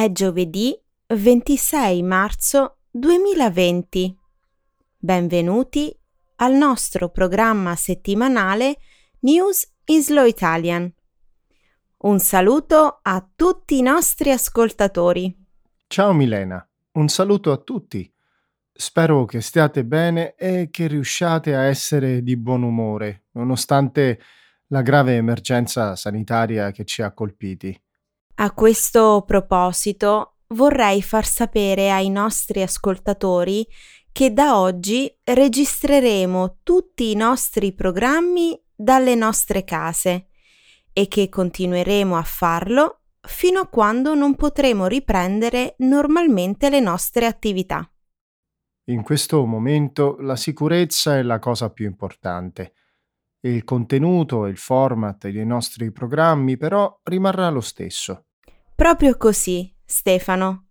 È giovedì 26 marzo 2020. Benvenuti al nostro programma settimanale News in Slow Italian. Un saluto a tutti i nostri ascoltatori. Ciao Milena, un saluto a tutti. Spero che stiate bene e che riusciate a essere di buon umore, nonostante la grave emergenza sanitaria che ci ha colpiti. A questo proposito, vorrei far sapere ai nostri ascoltatori che da oggi registreremo tutti i nostri programmi dalle nostre case e che continueremo a farlo fino a quando non potremo riprendere normalmente le nostre attività. In questo momento la sicurezza è la cosa più importante. Il contenuto e il format dei nostri programmi però rimarrà lo stesso. Proprio così, Stefano.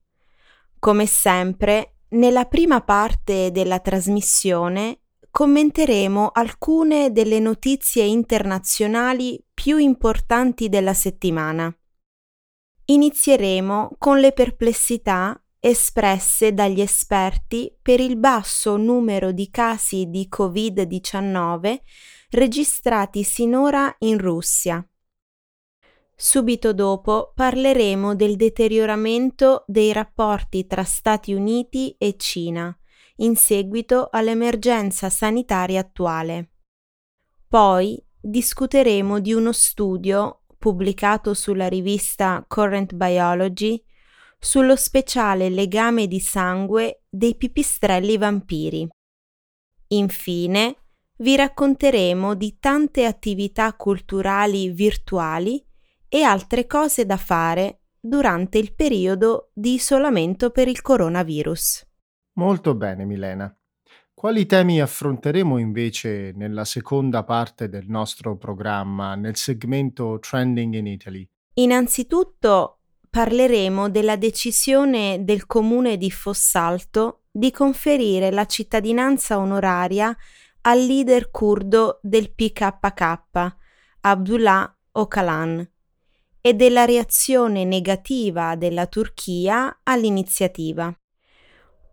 Come sempre, nella prima parte della trasmissione commenteremo alcune delle notizie internazionali più importanti della settimana. Inizieremo con le perplessità espresse dagli esperti per il basso numero di casi di Covid-19 registrati sinora in Russia. Subito dopo parleremo del deterioramento dei rapporti tra Stati Uniti e Cina in seguito all'emergenza sanitaria attuale. Poi discuteremo di uno studio pubblicato sulla rivista Current Biology sullo speciale legame di sangue dei pipistrelli vampiri. Infine, vi racconteremo di tante attività culturali virtuali e altre cose da fare durante il periodo di isolamento per il coronavirus. Molto bene, Milena. Quali temi affronteremo invece nella seconda parte del nostro programma, nel segmento Trending in Italy? Innanzitutto parleremo della decisione del comune di Fossalto di conferire la cittadinanza onoraria al leader curdo del PKK, Abdullah Öcalan, e della reazione negativa della Turchia all'iniziativa.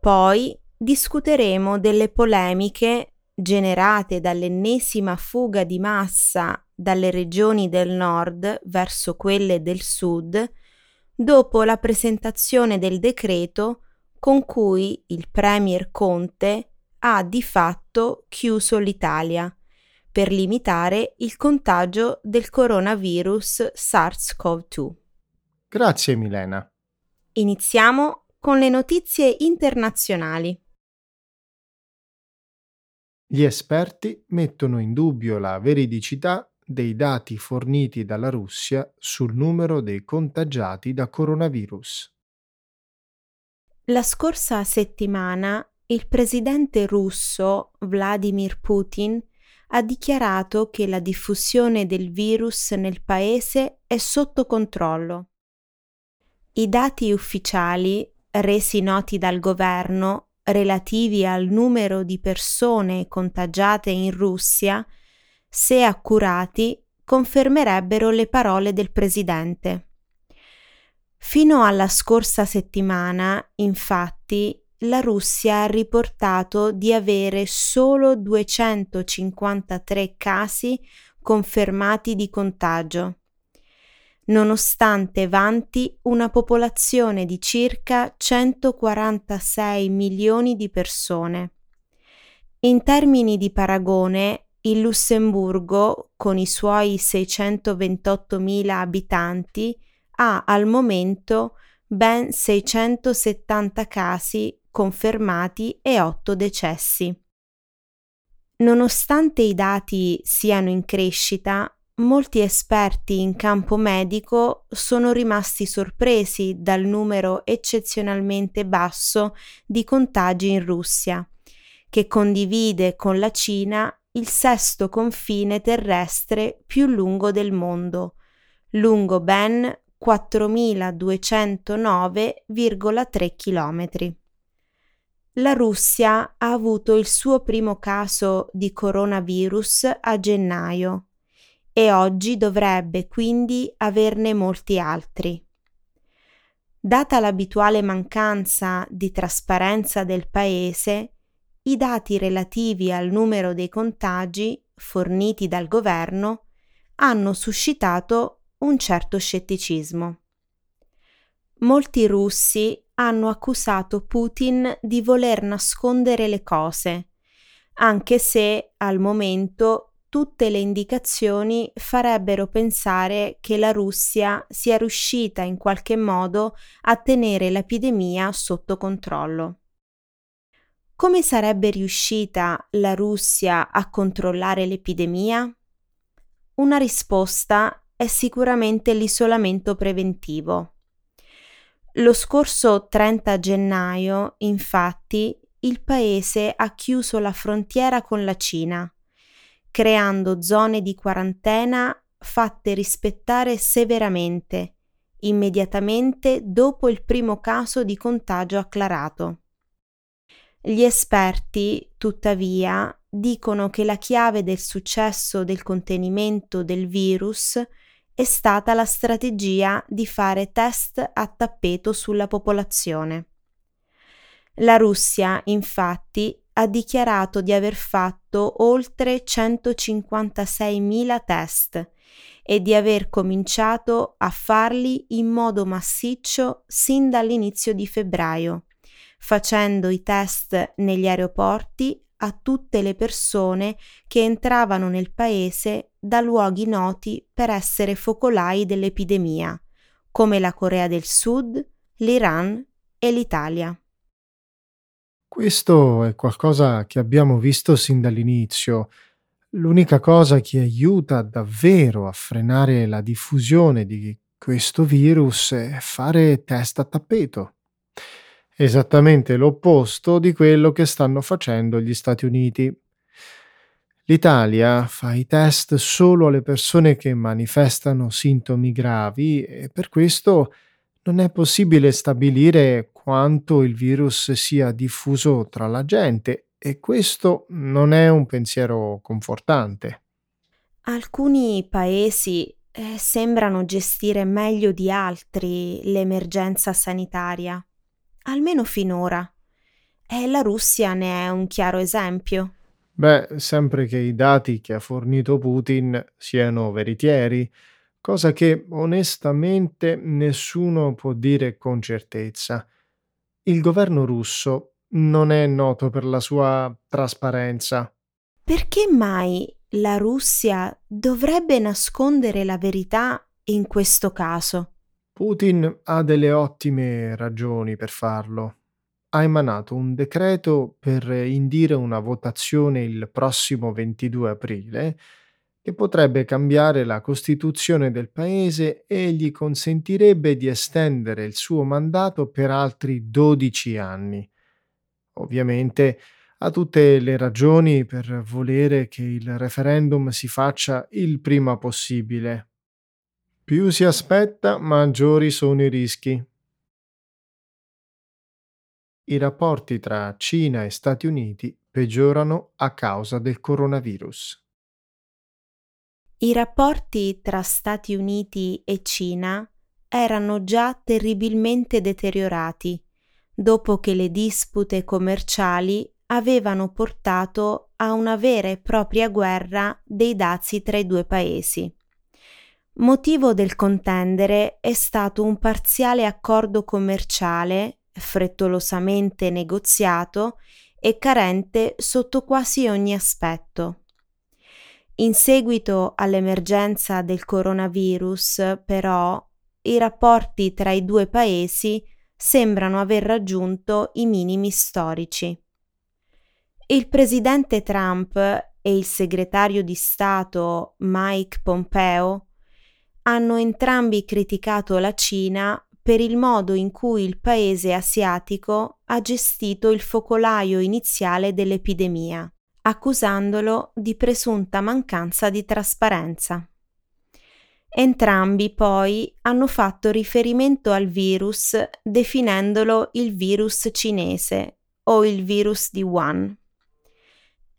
Poi discuteremo delle polemiche generate dall'ennesima fuga di massa dalle regioni del nord verso quelle del sud, dopo la presentazione del decreto con cui il premier Conte ha di fatto chiuso l'Italia per limitare il contagio del coronavirus SARS-CoV-2. Grazie Milena. Iniziamo con le notizie internazionali. Gli esperti mettono in dubbio la veridicità dei dati forniti dalla Russia sul numero dei contagiati da coronavirus. La scorsa settimana il presidente russo Vladimir Putin ha dichiarato che la diffusione del virus nel paese è sotto controllo. I dati ufficiali, resi noti dal governo, relativi al numero di persone contagiate in Russia, se accurati, confermerebbero le parole del presidente. Fino alla scorsa settimana, infatti, la Russia ha riportato di avere solo 253 casi confermati di contagio, nonostante vanti una popolazione di circa 146 milioni di persone. In termini di paragone, il Lussemburgo, con i suoi 628.000 abitanti, ha al momento ben 670 casi confermati e 8 decessi. Nonostante i dati siano in crescita, molti esperti in campo medico sono rimasti sorpresi dal numero eccezionalmente basso di contagi in Russia, che condivide con la Cina il sesto confine terrestre più lungo del mondo, lungo ben 4.209,3 km. La Russia ha avuto il suo primo caso di coronavirus a gennaio e oggi dovrebbe quindi averne molti altri. Data l'abituale mancanza di trasparenza del Paese, i dati relativi al numero dei contagi forniti dal governo hanno suscitato un certo scetticismo. Molti russi hanno accusato Putin di voler nascondere le cose, anche se al momento tutte le indicazioni farebbero pensare che la Russia sia riuscita in qualche modo a tenere l'epidemia sotto controllo. Come sarebbe riuscita la Russia a controllare l'epidemia? Una risposta è sicuramente l'isolamento preventivo. Lo scorso 30 gennaio, infatti, il paese ha chiuso la frontiera con la Cina, creando zone di quarantena fatte rispettare severamente, immediatamente dopo il primo caso di contagio acclarato. Gli esperti, tuttavia, dicono che la chiave del successo del contenimento del virus è stata la strategia di fare test a tappeto sulla popolazione. La Russia, infatti, ha dichiarato di aver fatto oltre 156.000 test e di aver cominciato a farli in modo massiccio sin dall'inizio di febbraio, facendo i test negli aeroporti a tutte le persone che entravano nel paese da luoghi noti per essere focolai dell'epidemia, come la Corea del Sud, l'Iran e l'Italia. Questo è qualcosa che abbiamo visto sin dall'inizio. L'unica cosa che aiuta davvero a frenare la diffusione di questo virus è fare test a tappeto. Esattamente l'opposto di quello che stanno facendo gli Stati Uniti. L'Italia fa i test solo alle persone che manifestano sintomi gravi e per questo non è possibile stabilire quanto il virus sia diffuso tra la gente e questo non è un pensiero confortante. Alcuni paesi sembrano gestire meglio di altri l'emergenza sanitaria. Almeno finora. E la Russia ne è un chiaro esempio. Beh, sempre che i dati che ha fornito Putin siano veritieri, cosa che onestamente nessuno può dire con certezza. Il governo russo non è noto per la sua trasparenza. Perché mai la Russia dovrebbe nascondere la verità in questo caso? Putin ha delle ottime ragioni per farlo. Ha emanato un decreto per indire una votazione il prossimo 22 aprile che potrebbe cambiare la Costituzione del paese e gli consentirebbe di estendere il suo mandato per altri 12 anni. Ovviamente ha tutte le ragioni per volere che il referendum si faccia il prima possibile. Più si aspetta, maggiori sono i rischi. I rapporti tra Cina e Stati Uniti peggiorano a causa del coronavirus. I rapporti tra Stati Uniti e Cina erano già terribilmente deteriorati, dopo che le dispute commerciali avevano portato a una vera e propria guerra dei dazi tra i due paesi. Motivo del contendere è stato un parziale accordo commerciale, frettolosamente negoziato e carente sotto quasi ogni aspetto. In seguito all'emergenza del coronavirus, però, i rapporti tra i due paesi sembrano aver raggiunto i minimi storici. Il presidente Trump e il segretario di Stato Mike Pompeo hanno entrambi criticato la Cina per il modo in cui il paese asiatico ha gestito il focolaio iniziale dell'epidemia, accusandolo di presunta mancanza di trasparenza. Entrambi poi hanno fatto riferimento al virus definendolo il virus cinese o il virus di Wuhan.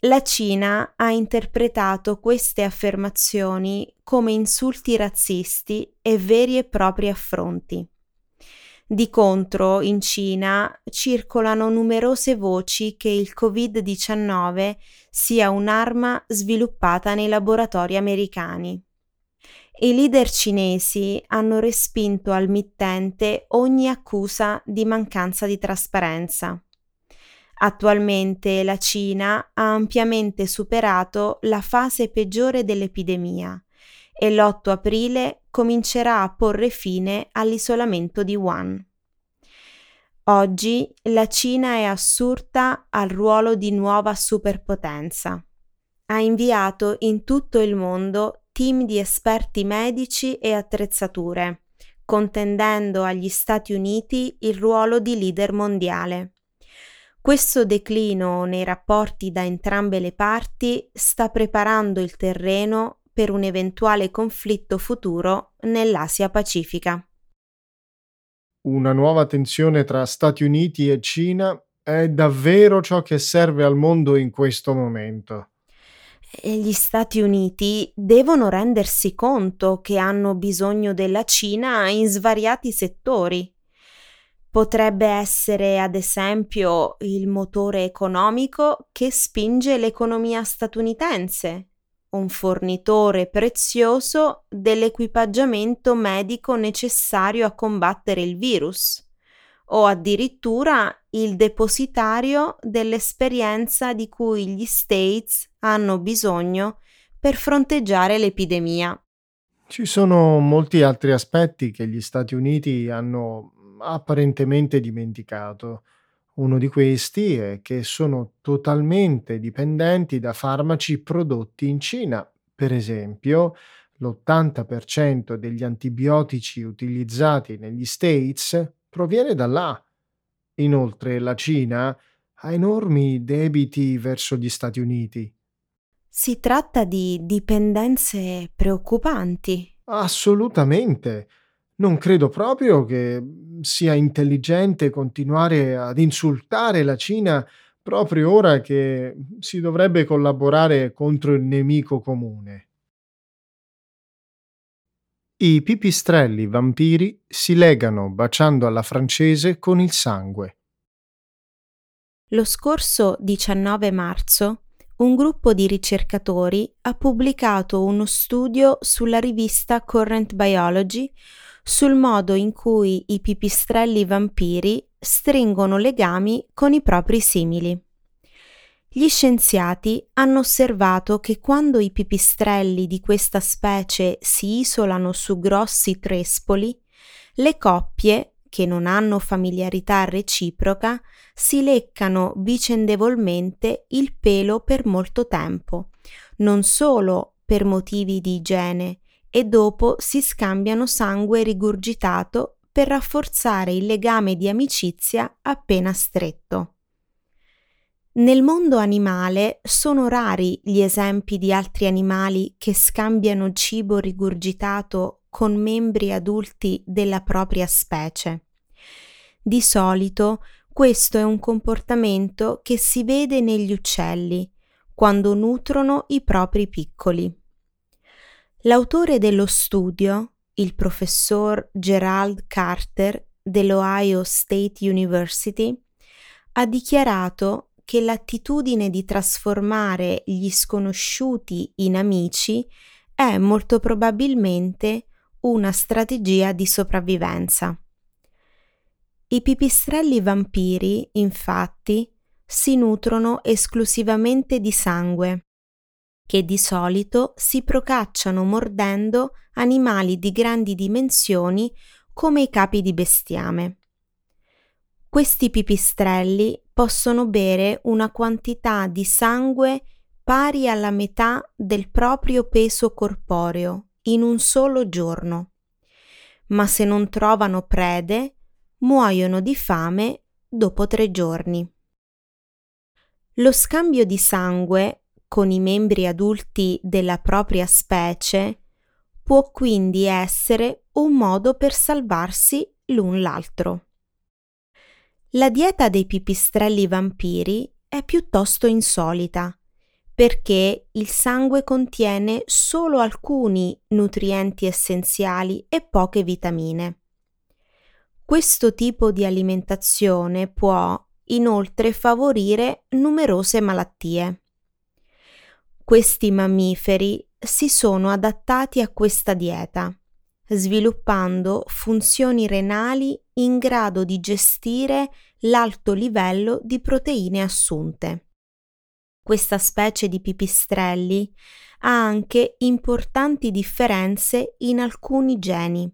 La Cina ha interpretato queste affermazioni come insulti razzisti e veri e propri affronti. Di contro, in Cina circolano numerose voci che il Covid-19 sia un'arma sviluppata nei laboratori americani. I leader cinesi hanno respinto al mittente ogni accusa di mancanza di trasparenza. Attualmente la Cina ha ampiamente superato la fase peggiore dell'epidemia e l'8 aprile comincerà a porre fine all'isolamento di Wuhan. Oggi la Cina è assurta al ruolo di nuova superpotenza. Ha inviato in tutto il mondo team di esperti medici e attrezzature, contendendo agli Stati Uniti il ruolo di leader mondiale. Questo declino nei rapporti da entrambe le parti sta preparando il terreno per un eventuale conflitto futuro nell'Asia Pacifica. Una nuova tensione tra Stati Uniti e Cina è davvero ciò che serve al mondo in questo momento. Gli Stati Uniti devono rendersi conto che hanno bisogno della Cina in svariati settori. Potrebbe essere, ad esempio, il motore economico che spinge l'economia statunitense, un fornitore prezioso dell'equipaggiamento medico necessario a combattere il virus, o addirittura il depositario dell'esperienza di cui gli States hanno bisogno per fronteggiare l'epidemia. Ci sono molti altri aspetti che gli Stati Uniti hanno apparentemente dimenticato. Uno di questi è che sono totalmente dipendenti da farmaci prodotti in Cina. Per esempio, l'80% degli antibiotici utilizzati negli States proviene da là. Inoltre, la Cina ha enormi debiti verso gli Stati Uniti. Si tratta di dipendenze preoccupanti. Assolutamente. Non credo proprio che sia intelligente continuare ad insultare la Cina proprio ora che si dovrebbe collaborare contro il nemico comune. I pipistrelli vampiri si legano baciando alla francese con il sangue. Lo scorso 19 marzo un gruppo di ricercatori ha pubblicato uno studio sulla rivista Current Biology sul modo in cui i pipistrelli vampiri stringono legami con i propri simili. Gli scienziati hanno osservato che quando i pipistrelli di questa specie si isolano su grossi trespoli, le coppie, che non hanno familiarità reciproca, si leccano vicendevolmente il pelo per molto tempo, non solo per motivi di igiene, e dopo si scambiano sangue rigurgitato per rafforzare il legame di amicizia appena stretto. Nel mondo animale sono rari gli esempi di altri animali che scambiano cibo rigurgitato con membri adulti della propria specie. Di solito questo è un comportamento che si vede negli uccelli, quando nutrono i propri piccoli. L'autore dello studio, il professor Gerald Carter dell'Ohio State University, ha dichiarato che l'attitudine di trasformare gli sconosciuti in amici è molto probabilmente una strategia di sopravvivenza. I pipistrelli vampiri, infatti, si nutrono esclusivamente di sangue, che di solito si procacciano mordendo animali di grandi dimensioni come i capi di bestiame. Questi pipistrelli possono bere una quantità di sangue pari alla metà del proprio peso corporeo in un solo giorno, ma se non trovano prede, muoiono di fame dopo 3 giorni. Lo scambio di sangue con i membri adulti della propria specie può quindi essere un modo per salvarsi l'un l'altro. La dieta dei pipistrelli vampiri è piuttosto insolita, perché il sangue contiene solo alcuni nutrienti essenziali e poche vitamine. Questo tipo di alimentazione può inoltre favorire numerose malattie. Questi mammiferi si sono adattati a questa dieta, sviluppando funzioni renali in grado di gestire l'alto livello di proteine assunte. Questa specie di pipistrelli ha anche importanti differenze in alcuni geni,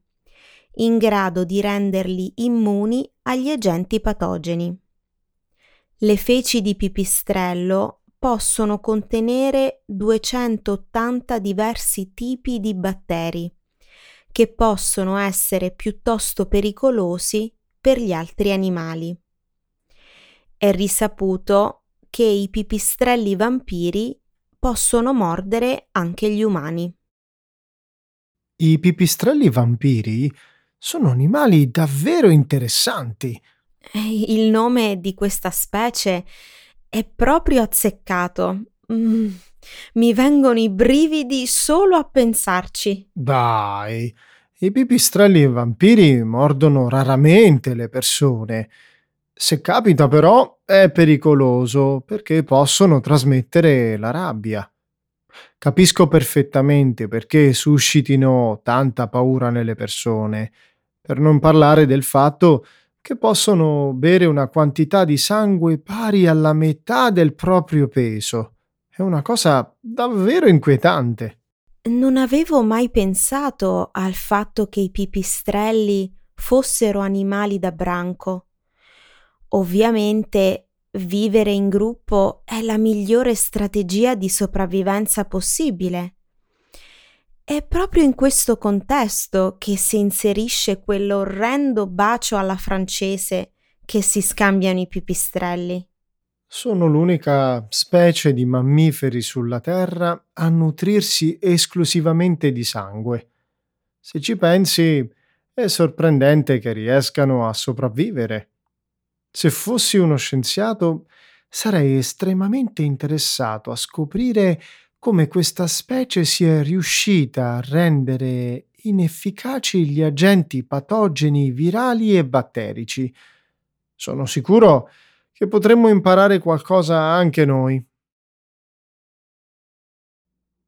in grado di renderli immuni agli agenti patogeni. Le feci di pipistrello possono contenere 280 diversi tipi di batteri, che possono essere piuttosto pericolosi per gli altri animali. È risaputo che i pipistrelli vampiri possono mordere anche gli umani. I pipistrelli vampiri sono animali davvero interessanti. Il nome di questa specie è proprio azzeccato. Mi vengono i brividi solo a pensarci. Dai, i pipistrelli vampiri mordono raramente le persone. Se capita però è pericoloso perché possono trasmettere la rabbia. Capisco perfettamente perché suscitino tanta paura nelle persone, per non parlare del fatto che possono bere una quantità di sangue pari alla metà del proprio peso. È una cosa davvero inquietante. Non avevo mai pensato al fatto che i pipistrelli fossero animali da branco. Ovviamente vivere in gruppo è la migliore strategia di sopravvivenza possibile. È proprio in questo contesto che si inserisce quell'orrendo bacio alla francese che si scambiano i pipistrelli. Sono l'unica specie di mammiferi sulla Terra a nutrirsi esclusivamente di sangue. Se ci pensi, è sorprendente che riescano a sopravvivere. Se fossi uno scienziato, sarei estremamente interessato a scoprire come questa specie sia riuscita a rendere inefficaci gli agenti patogeni virali e batterici. Sono sicuro che potremmo imparare qualcosa anche noi.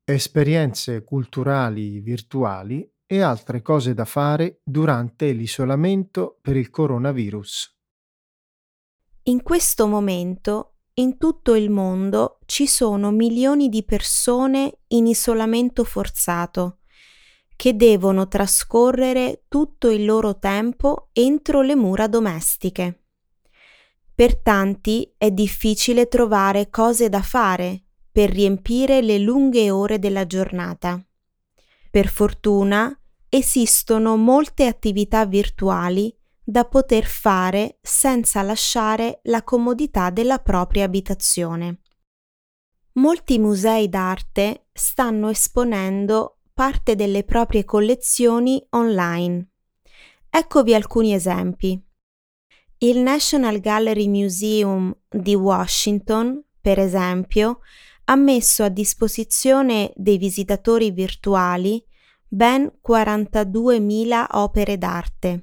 Esperienze culturali virtuali e altre cose da fare durante l'isolamento per il coronavirus. In questo momento in tutto il mondo ci sono milioni di persone in isolamento forzato che devono trascorrere tutto il loro tempo entro le mura domestiche. Per tanti è difficile trovare cose da fare per riempire le lunghe ore della giornata. Per fortuna esistono molte attività virtuali da poter fare senza lasciare la comodità della propria abitazione. Molti musei d'arte stanno esponendo parte delle proprie collezioni online. Eccovi alcuni esempi. Il National Gallery Museum di Washington, per esempio, ha messo a disposizione dei visitatori virtuali ben 42.000 opere d'arte.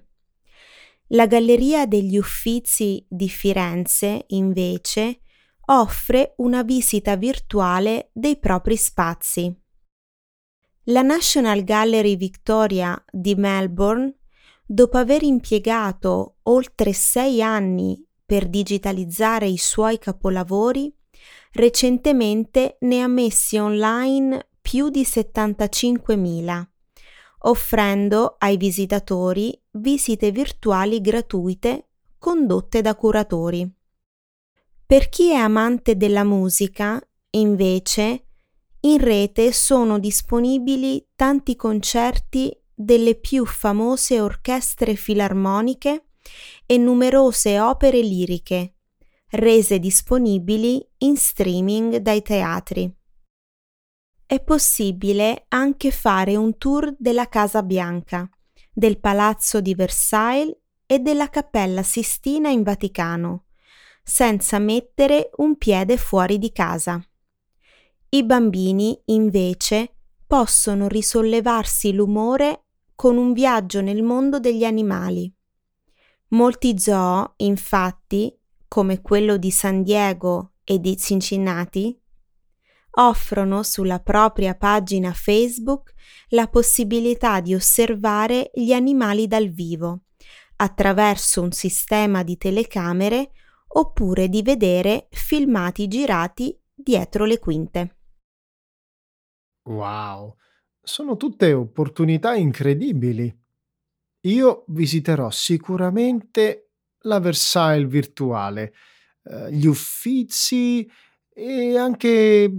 La Galleria degli Uffizi di Firenze, invece, offre una visita virtuale dei propri spazi. La National Gallery Victoria di Melbourne, dopo aver impiegato oltre 6 anni per digitalizzare i suoi capolavori, recentemente ne ha messi online più di 75.000. offrendo ai visitatori visite virtuali gratuite condotte da curatori. Per chi è amante della musica, invece, in rete sono disponibili tanti concerti delle più famose orchestre filarmoniche e numerose opere liriche, rese disponibili in streaming dai teatri. È possibile anche fare un tour della Casa Bianca, del Palazzo di Versailles e della Cappella Sistina in Vaticano, senza mettere un piede fuori di casa. I bambini, invece, possono risollevarsi l'umore con un viaggio nel mondo degli animali. Molti zoo, infatti, come quello di San Diego e di Cincinnati, offrono sulla propria pagina Facebook la possibilità di osservare gli animali dal vivo attraverso un sistema di telecamere oppure di vedere filmati girati dietro le quinte. Wow, sono tutte opportunità incredibili. Io visiterò sicuramente la Versailles virtuale, gli Uffizi e anche...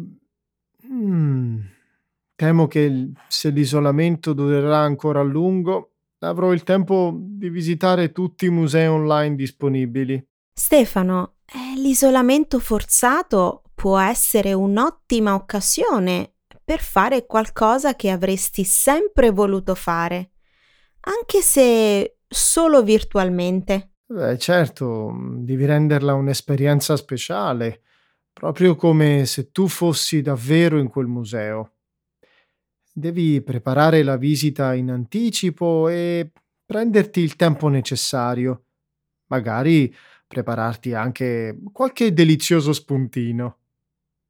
Temo che se l'isolamento durerà ancora a lungo, avrò il tempo di visitare tutti i musei online disponibili. Stefano, l'isolamento forzato può essere un'ottima occasione per fare qualcosa che avresti sempre voluto fare, anche se solo virtualmente. Beh, certo, devi renderla un'esperienza speciale, proprio come se tu fossi davvero in quel museo. Devi preparare la visita in anticipo e prenderti il tempo necessario, magari prepararti anche qualche delizioso spuntino.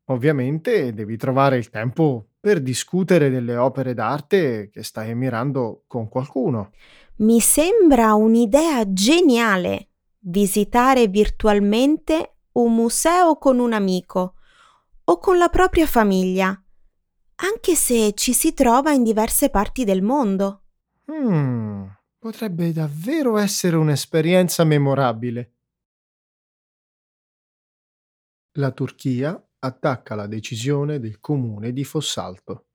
Ovviamente devi trovare il tempo per discutere delle opere d'arte che stai mirando con qualcuno. Mi sembra un'idea geniale visitare virtualmente un museo con un amico o con la propria famiglia, anche se ci si trova in diverse parti del mondo. Potrebbe davvero essere un'esperienza memorabile. La Turchia attacca la decisione del comune di Fossalto.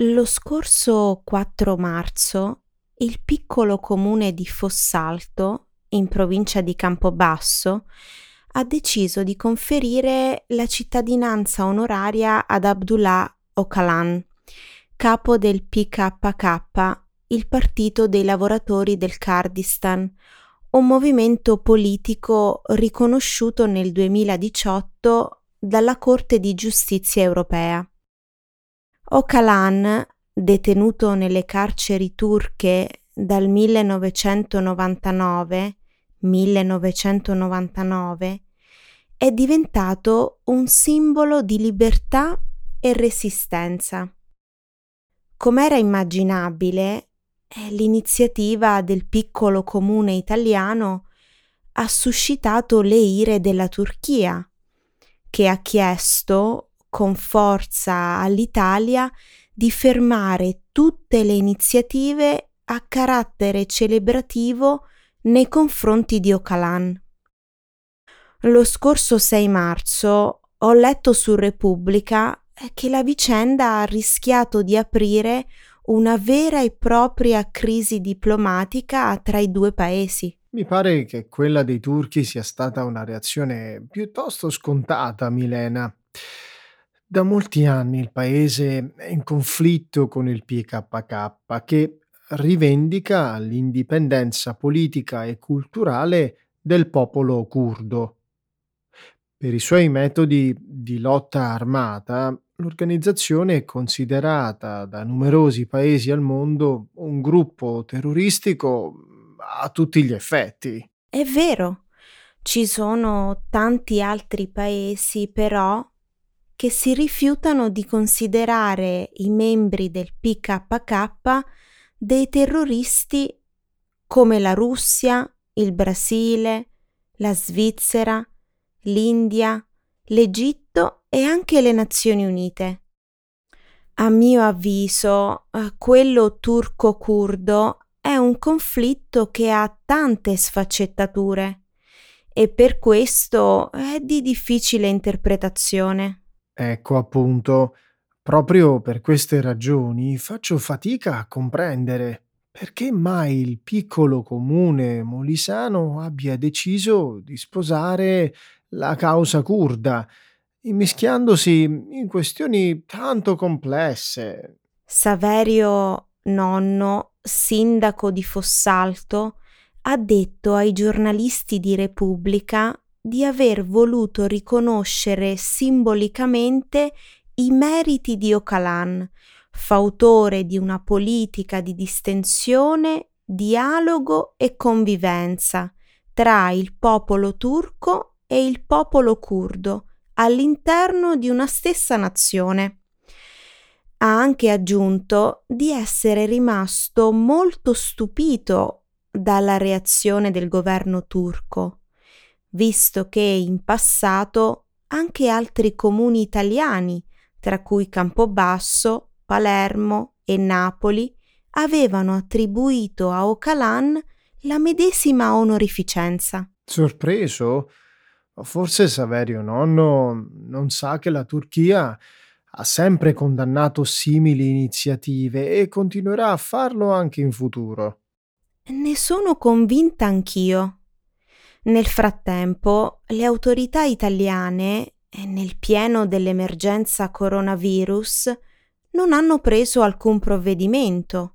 Lo scorso 4 marzo, il piccolo comune di Fossalto, in provincia di Campobasso, ha deciso di conferire la cittadinanza onoraria ad Abdullah Öcalan, capo del PKK, il Partito dei Lavoratori del Kurdistan, un movimento politico riconosciuto nel 2018 dalla Corte di Giustizia europea. Öcalan, detenuto nelle carceri turche dal 1999, è diventato un simbolo di libertà e resistenza. Com'era immaginabile, l'iniziativa del piccolo comune italiano ha suscitato le ire della Turchia, che ha chiesto con forza all'Italia di fermare tutte le iniziative a carattere celebrativo nei confronti di Öcalan. Lo scorso 6 marzo ho letto su Repubblica che la vicenda ha rischiato di aprire una vera e propria crisi diplomatica tra i due paesi. Mi pare che quella dei turchi sia stata una reazione piuttosto scontata, Milena. Da molti anni il paese è in conflitto con il PKK, che rivendica l'indipendenza politica e culturale del popolo curdo. Per i suoi metodi di lotta armata, l'organizzazione è considerata da numerosi paesi al mondo un gruppo terroristico a tutti gli effetti. È vero, ci sono tanti altri paesi però che si rifiutano di considerare i membri del PKK dei terroristi, come la Russia, il Brasile, la Svizzera, l'India, l'Egitto e anche le Nazioni Unite. A mio avviso, quello turco-curdo è un conflitto che ha tante sfaccettature e per questo è di difficile interpretazione. Ecco appunto, proprio per queste ragioni faccio fatica a comprendere perché mai il piccolo comune molisano abbia deciso di sposare la causa curda, immischiandosi in questioni tanto complesse. Saverio Nonno, sindaco di Fossalto, ha detto ai giornalisti di Repubblica di aver voluto riconoscere simbolicamente i meriti di Öcalan, fautore di una politica di distensione, dialogo e convivenza tra il popolo turco e il popolo curdo all'interno di una stessa nazione. Ha anche aggiunto di essere rimasto molto stupito dalla reazione del governo turco, visto che in passato anche altri comuni italiani, tra cui Campobasso, Palermo e Napoli, avevano attribuito a Öcalan la medesima onorificenza. Sorpreso? Forse Saverio Nonno non sa che la Turchia ha sempre condannato simili iniziative e continuerà a farlo anche in futuro. Ne sono convinta anch'io. Nel frattempo, le autorità italiane, nel pieno dell'emergenza coronavirus, non hanno preso alcun provvedimento.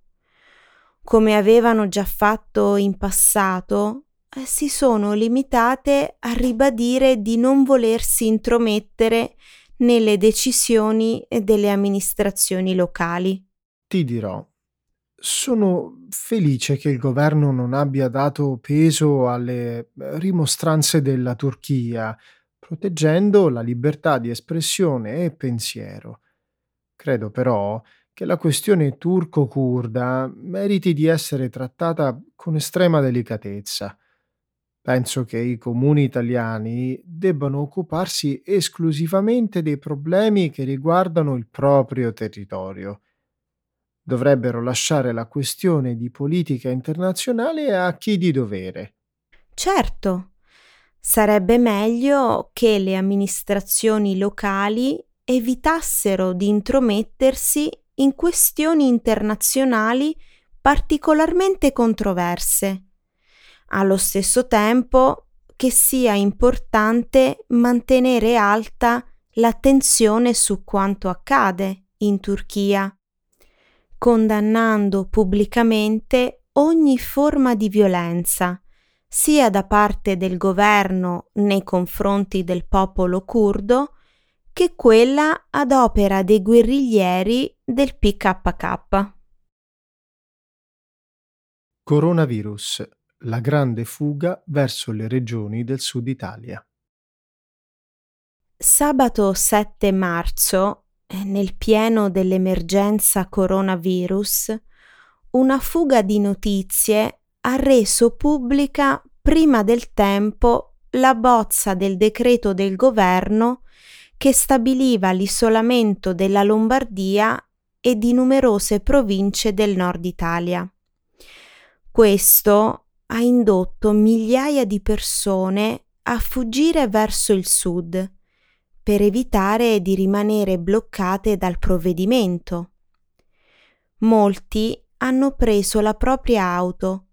Come avevano già fatto in passato, si sono limitate a ribadire di non volersi intromettere nelle decisioni delle amministrazioni locali. Ti dirò, sono felice che il governo non abbia dato peso alle rimostranze della Turchia, proteggendo la libertà di espressione e pensiero. Credo però che la questione turco-curda meriti di essere trattata con estrema delicatezza. Penso che i comuni italiani debbano occuparsi esclusivamente dei problemi che riguardano il proprio territorio. Dovrebbero lasciare la questione di politica internazionale a chi di dovere. Certo, sarebbe meglio che le amministrazioni locali evitassero di intromettersi in questioni internazionali particolarmente controverse. Allo stesso tempo che sia importante mantenere alta l'attenzione su quanto accade in Turchia, condannando pubblicamente ogni forma di violenza, sia da parte del governo nei confronti del popolo curdo che quella ad opera dei guerriglieri del PKK. Coronavirus, la grande fuga verso le regioni del sud Italia. Sabato 7 marzo, nel pieno dell'emergenza coronavirus, una fuga di notizie ha reso pubblica prima del tempo la bozza del decreto del governo che stabiliva l'isolamento della Lombardia e di numerose province del nord Italia. Questo ha indotto migliaia di persone a fuggire verso il sud, per evitare di rimanere bloccate dal provvedimento. Molti hanno preso la propria auto,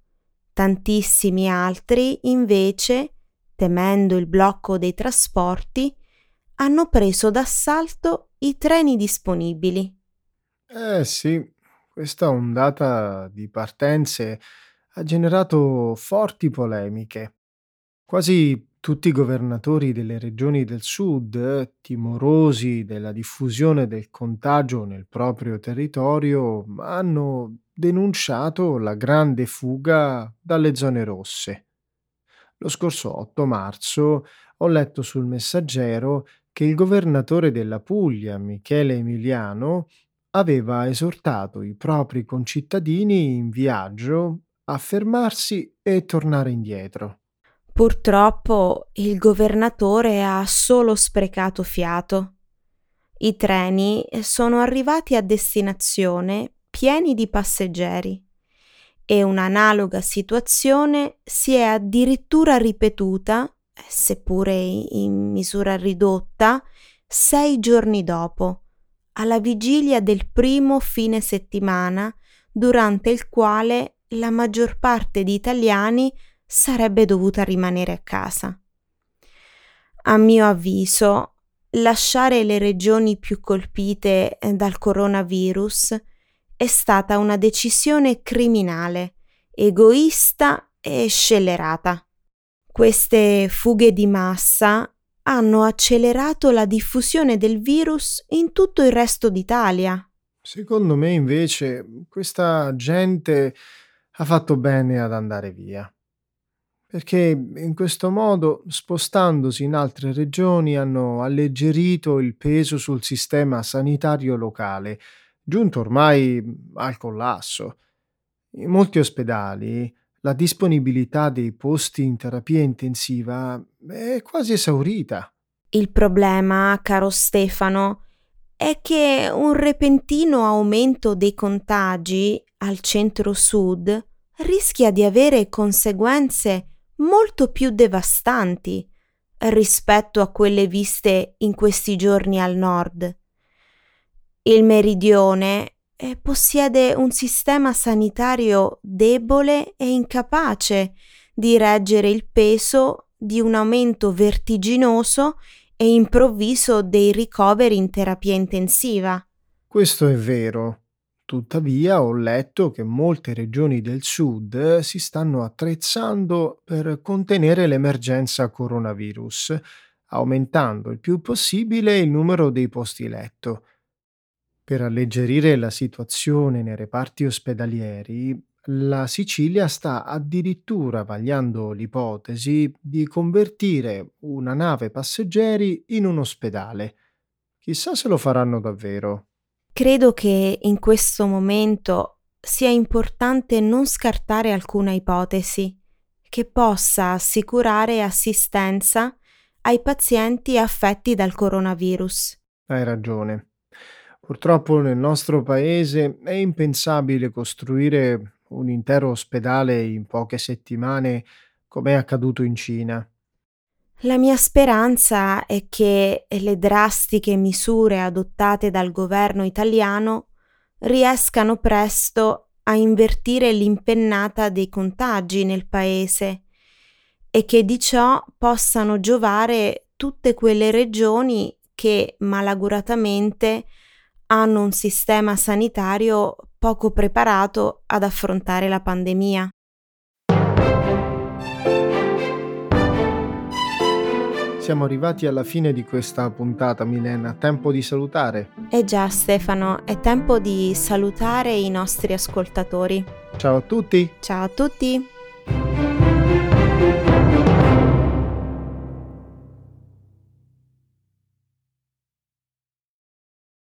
tantissimi altri invece, temendo il blocco dei trasporti, hanno preso d'assalto i treni disponibili. Sì, questa ondata di partenze ha generato forti polemiche. Quasi tutti i governatori delle regioni del sud, timorosi della diffusione del contagio nel proprio territorio, hanno denunciato la grande fuga dalle zone rosse. Lo scorso 8 marzo ho letto sul Messaggero che il governatore della Puglia, Michele Emiliano, aveva esortato i propri concittadini in viaggio a fermarsi e tornare indietro. Purtroppo il governatore ha solo sprecato fiato. I treni sono arrivati a destinazione pieni di passeggeri e un'analoga situazione si è addirittura ripetuta, seppure in misura ridotta, 6 giorni dopo, alla vigilia del primo fine settimana, durante il quale la maggior parte di italiani sarebbe dovuta rimanere a casa. A mio avviso, lasciare le regioni più colpite dal coronavirus è stata una decisione criminale, egoista e scellerata. Queste fughe di massa hanno accelerato la diffusione del virus in tutto il resto d'Italia. Secondo me, invece, questa gente ha fatto bene ad andare via, perché in questo modo, spostandosi in altre regioni, hanno alleggerito il peso sul sistema sanitario locale, giunto ormai al collasso. In molti ospedali la disponibilità dei posti in terapia intensiva è quasi esaurita. Il problema, caro Stefano, è che un repentino aumento dei contagi al centro-sud rischia di avere conseguenze molto più devastanti rispetto a quelle viste in questi giorni al nord. Il meridione possiede un sistema sanitario debole e incapace di reggere il peso di un aumento vertiginoso e improvviso dei ricoveri in terapia intensiva. Questo è vero. Tuttavia ho letto che molte regioni del sud si stanno attrezzando per contenere l'emergenza coronavirus, aumentando il più possibile il numero dei posti letto. Per alleggerire la situazione nei reparti ospedalieri, la Sicilia sta addirittura vagliando l'ipotesi di convertire una nave passeggeri in un ospedale. Chissà se lo faranno davvero. Credo che in questo momento sia importante non scartare alcuna ipotesi che possa assicurare assistenza ai pazienti affetti dal coronavirus. Hai ragione. Purtroppo nel nostro paese è impensabile costruire un intero ospedale in poche settimane, come è accaduto in Cina. La mia speranza è che le drastiche misure adottate dal governo italiano riescano presto a invertire l'impennata dei contagi nel paese e che di ciò possano giovare tutte quelle regioni che malauguratamente hanno un sistema sanitario poco preparato ad affrontare la pandemia. Siamo arrivati alla fine di questa puntata, Milena. Tempo di salutare. Eh già, Stefano, è tempo di salutare i nostri ascoltatori. Ciao a tutti. Ciao a tutti.